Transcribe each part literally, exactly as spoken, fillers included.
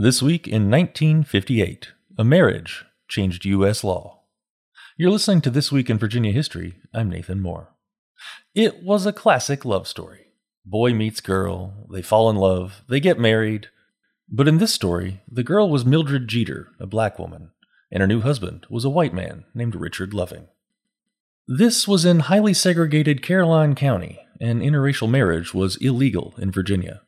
This week in nineteen fifty-eight, a marriage changed U S law. You're listening to This Week in Virginia History. I'm Nathan Moore. It was a classic love story. Boy meets girl, they fall in love, they get married. But in this story, the girl was Mildred Jeter, a black woman, and her new husband was a white man named Richard Loving. This was in highly segregated Caroline County, and interracial marriage was illegal in Virginia.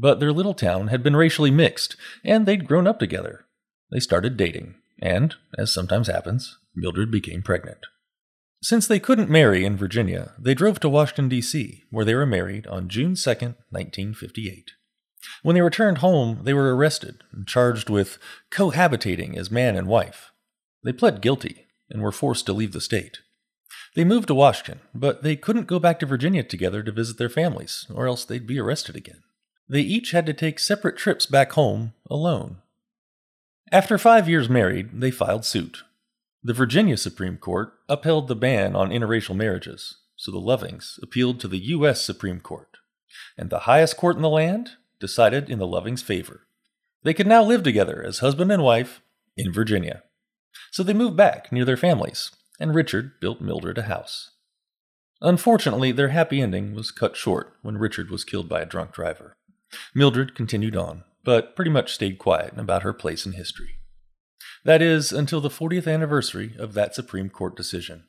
But their little town had been racially mixed, and they'd grown up together. They started dating, and, as sometimes happens, Mildred became pregnant. Since they couldn't marry in Virginia, they drove to Washington, D C, where they were married on June second, nineteen fifty-eight. When they returned home, they were arrested and charged with cohabitating as man and wife. They pled guilty and were forced to leave the state. They moved to Washington, but they couldn't go back to Virginia together to visit their families, or else they'd be arrested again. They each had to take separate trips back home alone. After five years married, they filed suit. The Virginia Supreme Court upheld the ban on interracial marriages, so the Lovings appealed to the U S Supreme Court, and the highest court in the land decided in the Lovings' favor. They could now live together as husband and wife in Virginia. So they moved back near their families, and Richard built Mildred a house. Unfortunately, their happy ending was cut short when Richard was killed by a drunk driver. Mildred continued on, but pretty much stayed quiet about her place in history. That is, until the fortieth anniversary of that Supreme Court decision.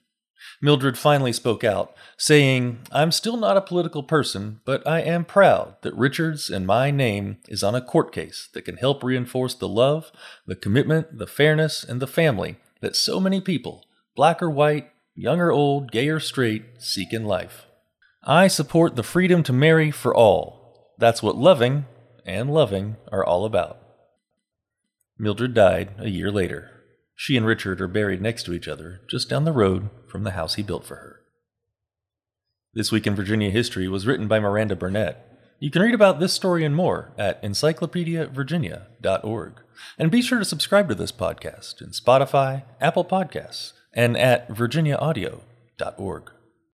Mildred finally spoke out, saying, "I'm still not a political person, but I am proud that Richard's and my name is on a court case that can help reinforce the love, the commitment, the fairness, and the family that so many people, black or white, young or old, gay or straight, seek in life. I support the freedom to marry for all. That's what loving and loving are all about." Mildred died a year later. She and Richard are buried next to each other, just down the road from the house he built for her. This Week in Virginia History was written by Miranda Burnett. You can read about this story and more at encyclopedia virginia dot org. And be sure to subscribe to this podcast in Spotify, Apple Podcasts, and at virginia audio dot org.